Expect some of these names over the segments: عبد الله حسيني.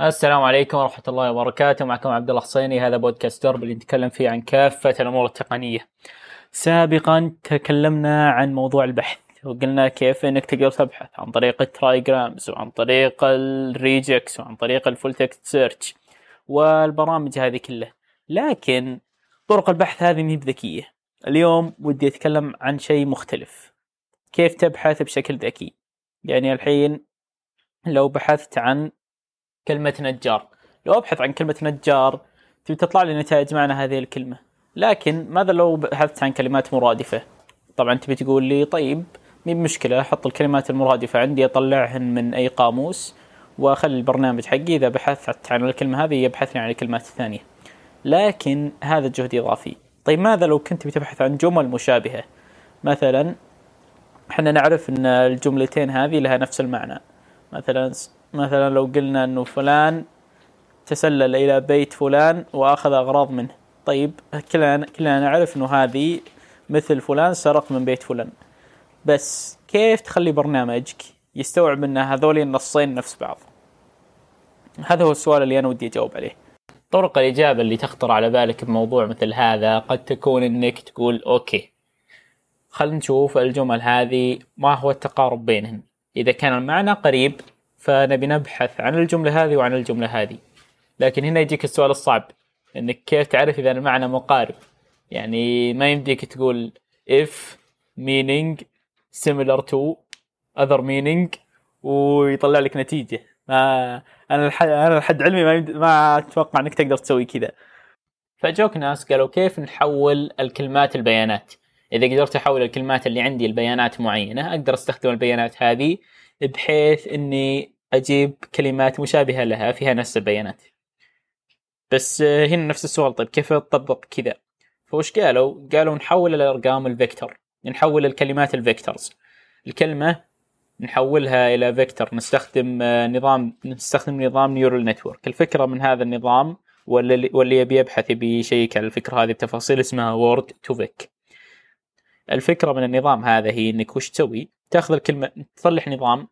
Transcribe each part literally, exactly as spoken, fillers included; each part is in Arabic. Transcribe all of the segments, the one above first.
السلام عليكم ورحمة الله وبركاته. معكم عبد الله حسيني. هذا بودكاست درب اللي نتكلم فيه عن كافة الأمور التقنية. سابقا تكلمنا عن موضوع البحث وقلنا كيف انك تقدر تبحث عن طريق الترايجرامز وعن طريق الريجكس وعن طريق الفول تكست سيرش والبرامج هذه كلها، لكن طرق البحث هذه مهي بذكية. اليوم ودي أتكلم عن شيء مختلف، كيف تبحث بشكل ذكي. يعني الحين لو بحثت عن كلمة نجار، لو أبحث عن كلمة نجار تطلع لي نتائج معنى هذه الكلمة، لكن ماذا لو بحثت عن كلمات مرادفة؟ طبعا تبي تقول لي طيب مين مشكلة، أحط الكلمات المرادفة عندي أطلعهن من أي قاموس وأخلي البرنامج حقي إذا بحثت عن الكلمة هذه يبحثني عن الكلمات الثانية، لكن هذا جهد إضافي. طيب ماذا لو كنت بتبحث عن جمل مشابهة؟ مثلا احنا نعرف أن الجملتين هذه لها نفس المعنى، مثلا مثلا لو قلنا أنه فلان تسلل إلى بيت فلان وأخذ أغراض منه، طيب كلنا كلنا نعرف أنه هذه مثل فلان سرق من بيت فلان، بس كيف تخلي برنامجك يستوعب أن هذول النصين نفس بعض؟ هذا هو السؤال اللي أنا ودي أجاوب عليه. طرق الإجابة اللي تخطر على بالك بموضوع مثل هذا قد تكون أنك تقول أوكي خلنا نشوف الجمل هذه ما هو التقارب بينهن، إذا كان المعنى قريب فنبي نبحث عن الجملة هذه وعن الجملة هذه، لكن هنا يجيك السؤال الصعب أنك كيف تعرف إذا المعنى مقارب. يعني ما يمديك تقول if meaning similar to other meaning ويطلع لك نتيجة. ما أنا الح... أنا لحد علمي ما, يمد... ما أتوقع أنك تقدر تسوي كذا. فجوك ناس قالوا كيف نحول الكلمات البيانات؟ إذا قدرت أحول الكلمات اللي عندي البيانات معينة أقدر أستخدم البيانات هذه بحيث أني أجيب كلمات مشابهة لها فيها نفس البيانات. بس هنا نفس السؤال، طيب كيف أطبق كذا؟ فوش قالوا؟ قالوا نحول الأرقام الفيكتور، نحول الكلمات الفيكتورز، الكلمة نحولها إلى فيكتور، نستخدم نظام نستخدم نظام نيورال نتورك. الفكرة من هذا النظام واللي واللي يبي يبحث بشيء على الفكرة هذه بتفاصيل اسمها وورد تو فيك. الفكرة من النظام هذا هي إنك وش تسوي؟ تأخذ الكلمة، تصلح نظام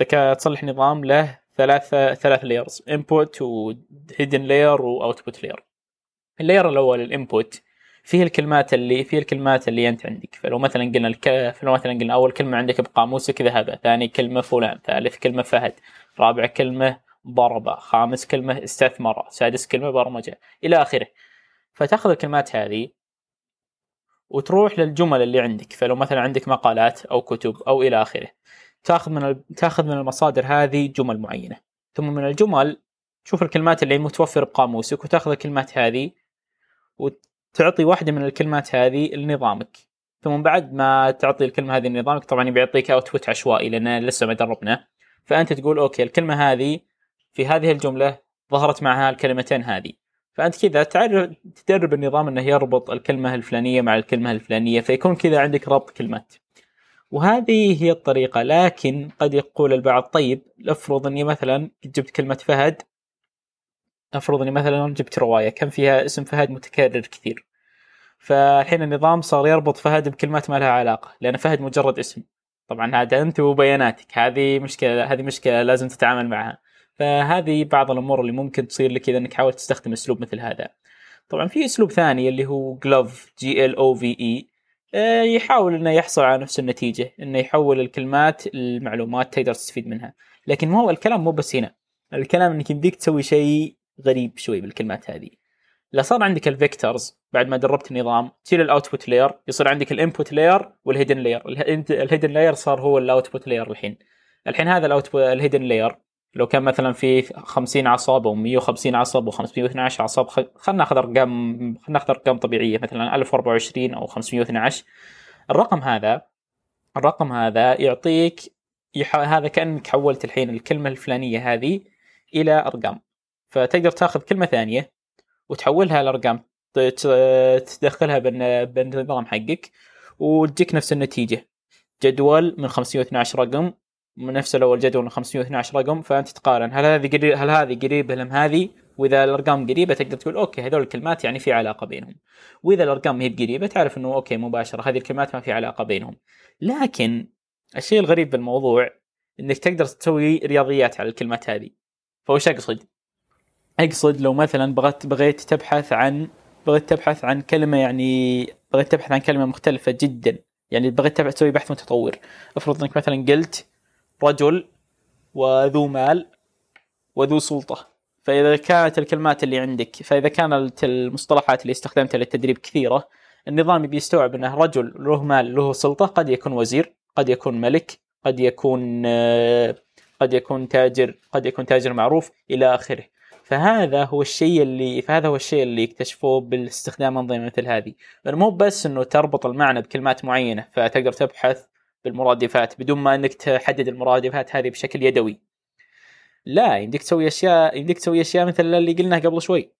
ذكاء تصلح نظام له ثلاثة ثلاث layers، input و hidden layer و output layer. اللاير الأول input فيه الكلمات اللي فيه الكلمات اللي أنت عندك، فلو مثلا قلنا الك فلو مثلا قلنا أول كلمة عندك بقاموسك ذهب، ثاني كلمة فلان، ثالث كلمة فهد، رابع كلمة ضربة، خامس كلمة استثمر، سادس كلمة برمجة إلى آخره. فتأخذ الكلمات هذه وتروح للجمل اللي عندك، فلو مثلا عندك مقالات أو كتب أو إلى آخره، تأخذ من تأخذ من المصادر هذه جمل معينة، ثم من الجمل تشوف الكلمات اللي متوفرة بقاموسك وتأخذ الكلمات هذه وتعطي واحدة من الكلمات هذه لنظامك، ثم بعد ما تعطي الكلمة هذه لنظامك طبعا بيعطيك أوتبوت عشوائي لأن لسه ما دربنا، فأنت تقول أوكي الكلمة هذه في هذه الجملة ظهرت معها الكلمتين هذه، فأنت كذا تعرف تدرب النظام أنه يربط الكلمة الفلانية مع الكلمة الفلانية، فيكون كذا عندك ربط كلمات. وهذه هي الطريقة. لكن قد يقول البعض طيب أفرض أني مثلا جبت كلمة فهد، أفرض أني مثلا جبت رواية كان فيها اسم فهد متكرر كثير، فالحين النظام صار يربط فهد بكلمات ما لها علاقة لأن فهد مجرد اسم. طبعا هذا أنت وبياناتك، هذه مشكلة هذه مشكلة لازم تتعامل معها. فهذه بعض الأمور اللي ممكن تصير لك إذا أنك حاولت تستخدم أسلوب مثل هذا. طبعا في أسلوب ثاني اللي هو جلوف جي إل أو في إي، يحاول أنه يحصل على نفس النتيجة، أنه يحول الكلمات المعلومات تقدر تستفيد منها، لكن ما هو الكلام مو بس هنا، الكلام أنك يمديك تسوي شيء غريب شوي بالكلمات هذه. لا صار عندك الفيكتورز بعد ما دربت النظام، تشيل الأوتبوت لير يصير عندك الإنبوت لير والهيدن لير. الهيدن لير صار هو الأوتبوت لير الحين. الحين هذا الأوتبوت الهيدن لير لو كان مثلا في خمسين عصب أو مية وخمسين عصب أو خمسمية واثنا عشر عصب، خلنا نأخذ أرقام خلنا نأخذ أرقام طبيعية مثلا ألف وأربعة وعشرين أو خمسمية واثنا عشر. الرقم هذا الرقم هذا يعطيك يح... هذا كأنك حولت الحين الكلمة الفلانية هذه إلى أرقام، فتقدر تأخذ كلمة ثانية وتحولها لأرقام تدخلها بن... بالنظام حقك وتجيك نفس النتيجة، جدول من خمسمية واثنا عشر رقم من نفس الأول جدول خمسمية واثنا عشر رقم. فأنت تقارن هل هذه قريب هل هذه قريبة لم هذه، وإذا الأرقام قريبة تقدر تقول أوكي هذول الكلمات يعني في علاقة بينهم، وإذا الأرقام هي قريبة تعرف إنه أوكي مباشرة هذه الكلمات ما في علاقة بينهم. لكن الشيء الغريب بالموضوع إنك تقدر تسوي رياضيات على الكلمات هذه. فوش أقصد؟ اقصد لو مثلا بغيت بغيت تبحث عن بغيت تبحث عن كلمه يعني بغيت تبحث عن كلمه مختلفه جدا، يعني بغيت تبحث تسوي بحث متطور. افرض انك مثلا قلت رجل وذو مال وذو سلطه، فاذا كانت الكلمات اللي عندك فاذا كانت المصطلحات اللي استخدمتها للتدريب كثيره، النظام بيستوعب انه رجل له مال له سلطه قد يكون وزير، قد يكون ملك، قد يكون قد يكون تاجر، قد يكون تاجر معروف الى اخره. فهذا هو الشيء اللي فهذا هو الشيء اللي اكتشفوه بالاستخدام انظمه مثل هذه. مو بس انه تربط المعنى بكلمات معينه فتقدر تبحث بالمرادفات بدون ما انك تحدد المرادفات هذه بشكل يدوي، لا، يمديك تسوي اشياء يمديك تسوي اشياء مثل اللي قلناه قبل شوي.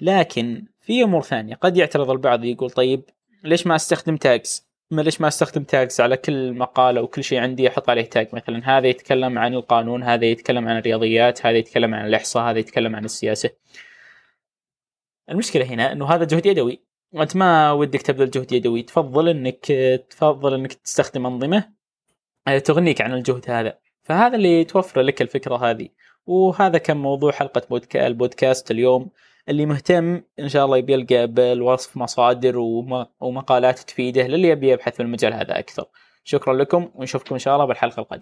لكن في امور ثانيه قد يعترض البعض يقول طيب ليش ما استخدم تاجز؟ ما ليش ما استخدم تاجز على كل مقاله وكل شيء عندي احط عليه تاج، مثلا هذا يتكلم عن القانون، هذا يتكلم عن الرياضيات، هذا يتكلم عن الاحصاء، هذا يتكلم عن السياسه. المشكله هنا انه هذا جهد يدوي، وانت ما ودك تبذل جهد يدوي، تفضل انك تفضل انك تستخدم انظمه تغنيك عن الجهد هذا. فهذا اللي توفر لك الفكره هذه، وهذا كان موضوع حلقه بودكا البودكاست اليوم. اللي مهتم إن شاء الله يبي يلقى بالوصف مصادر ومقالات تفيده للي يبي يبحث في المجال هذا أكثر. شكرا لكم ونشوفكم إن شاء الله بالحلقة القادمة.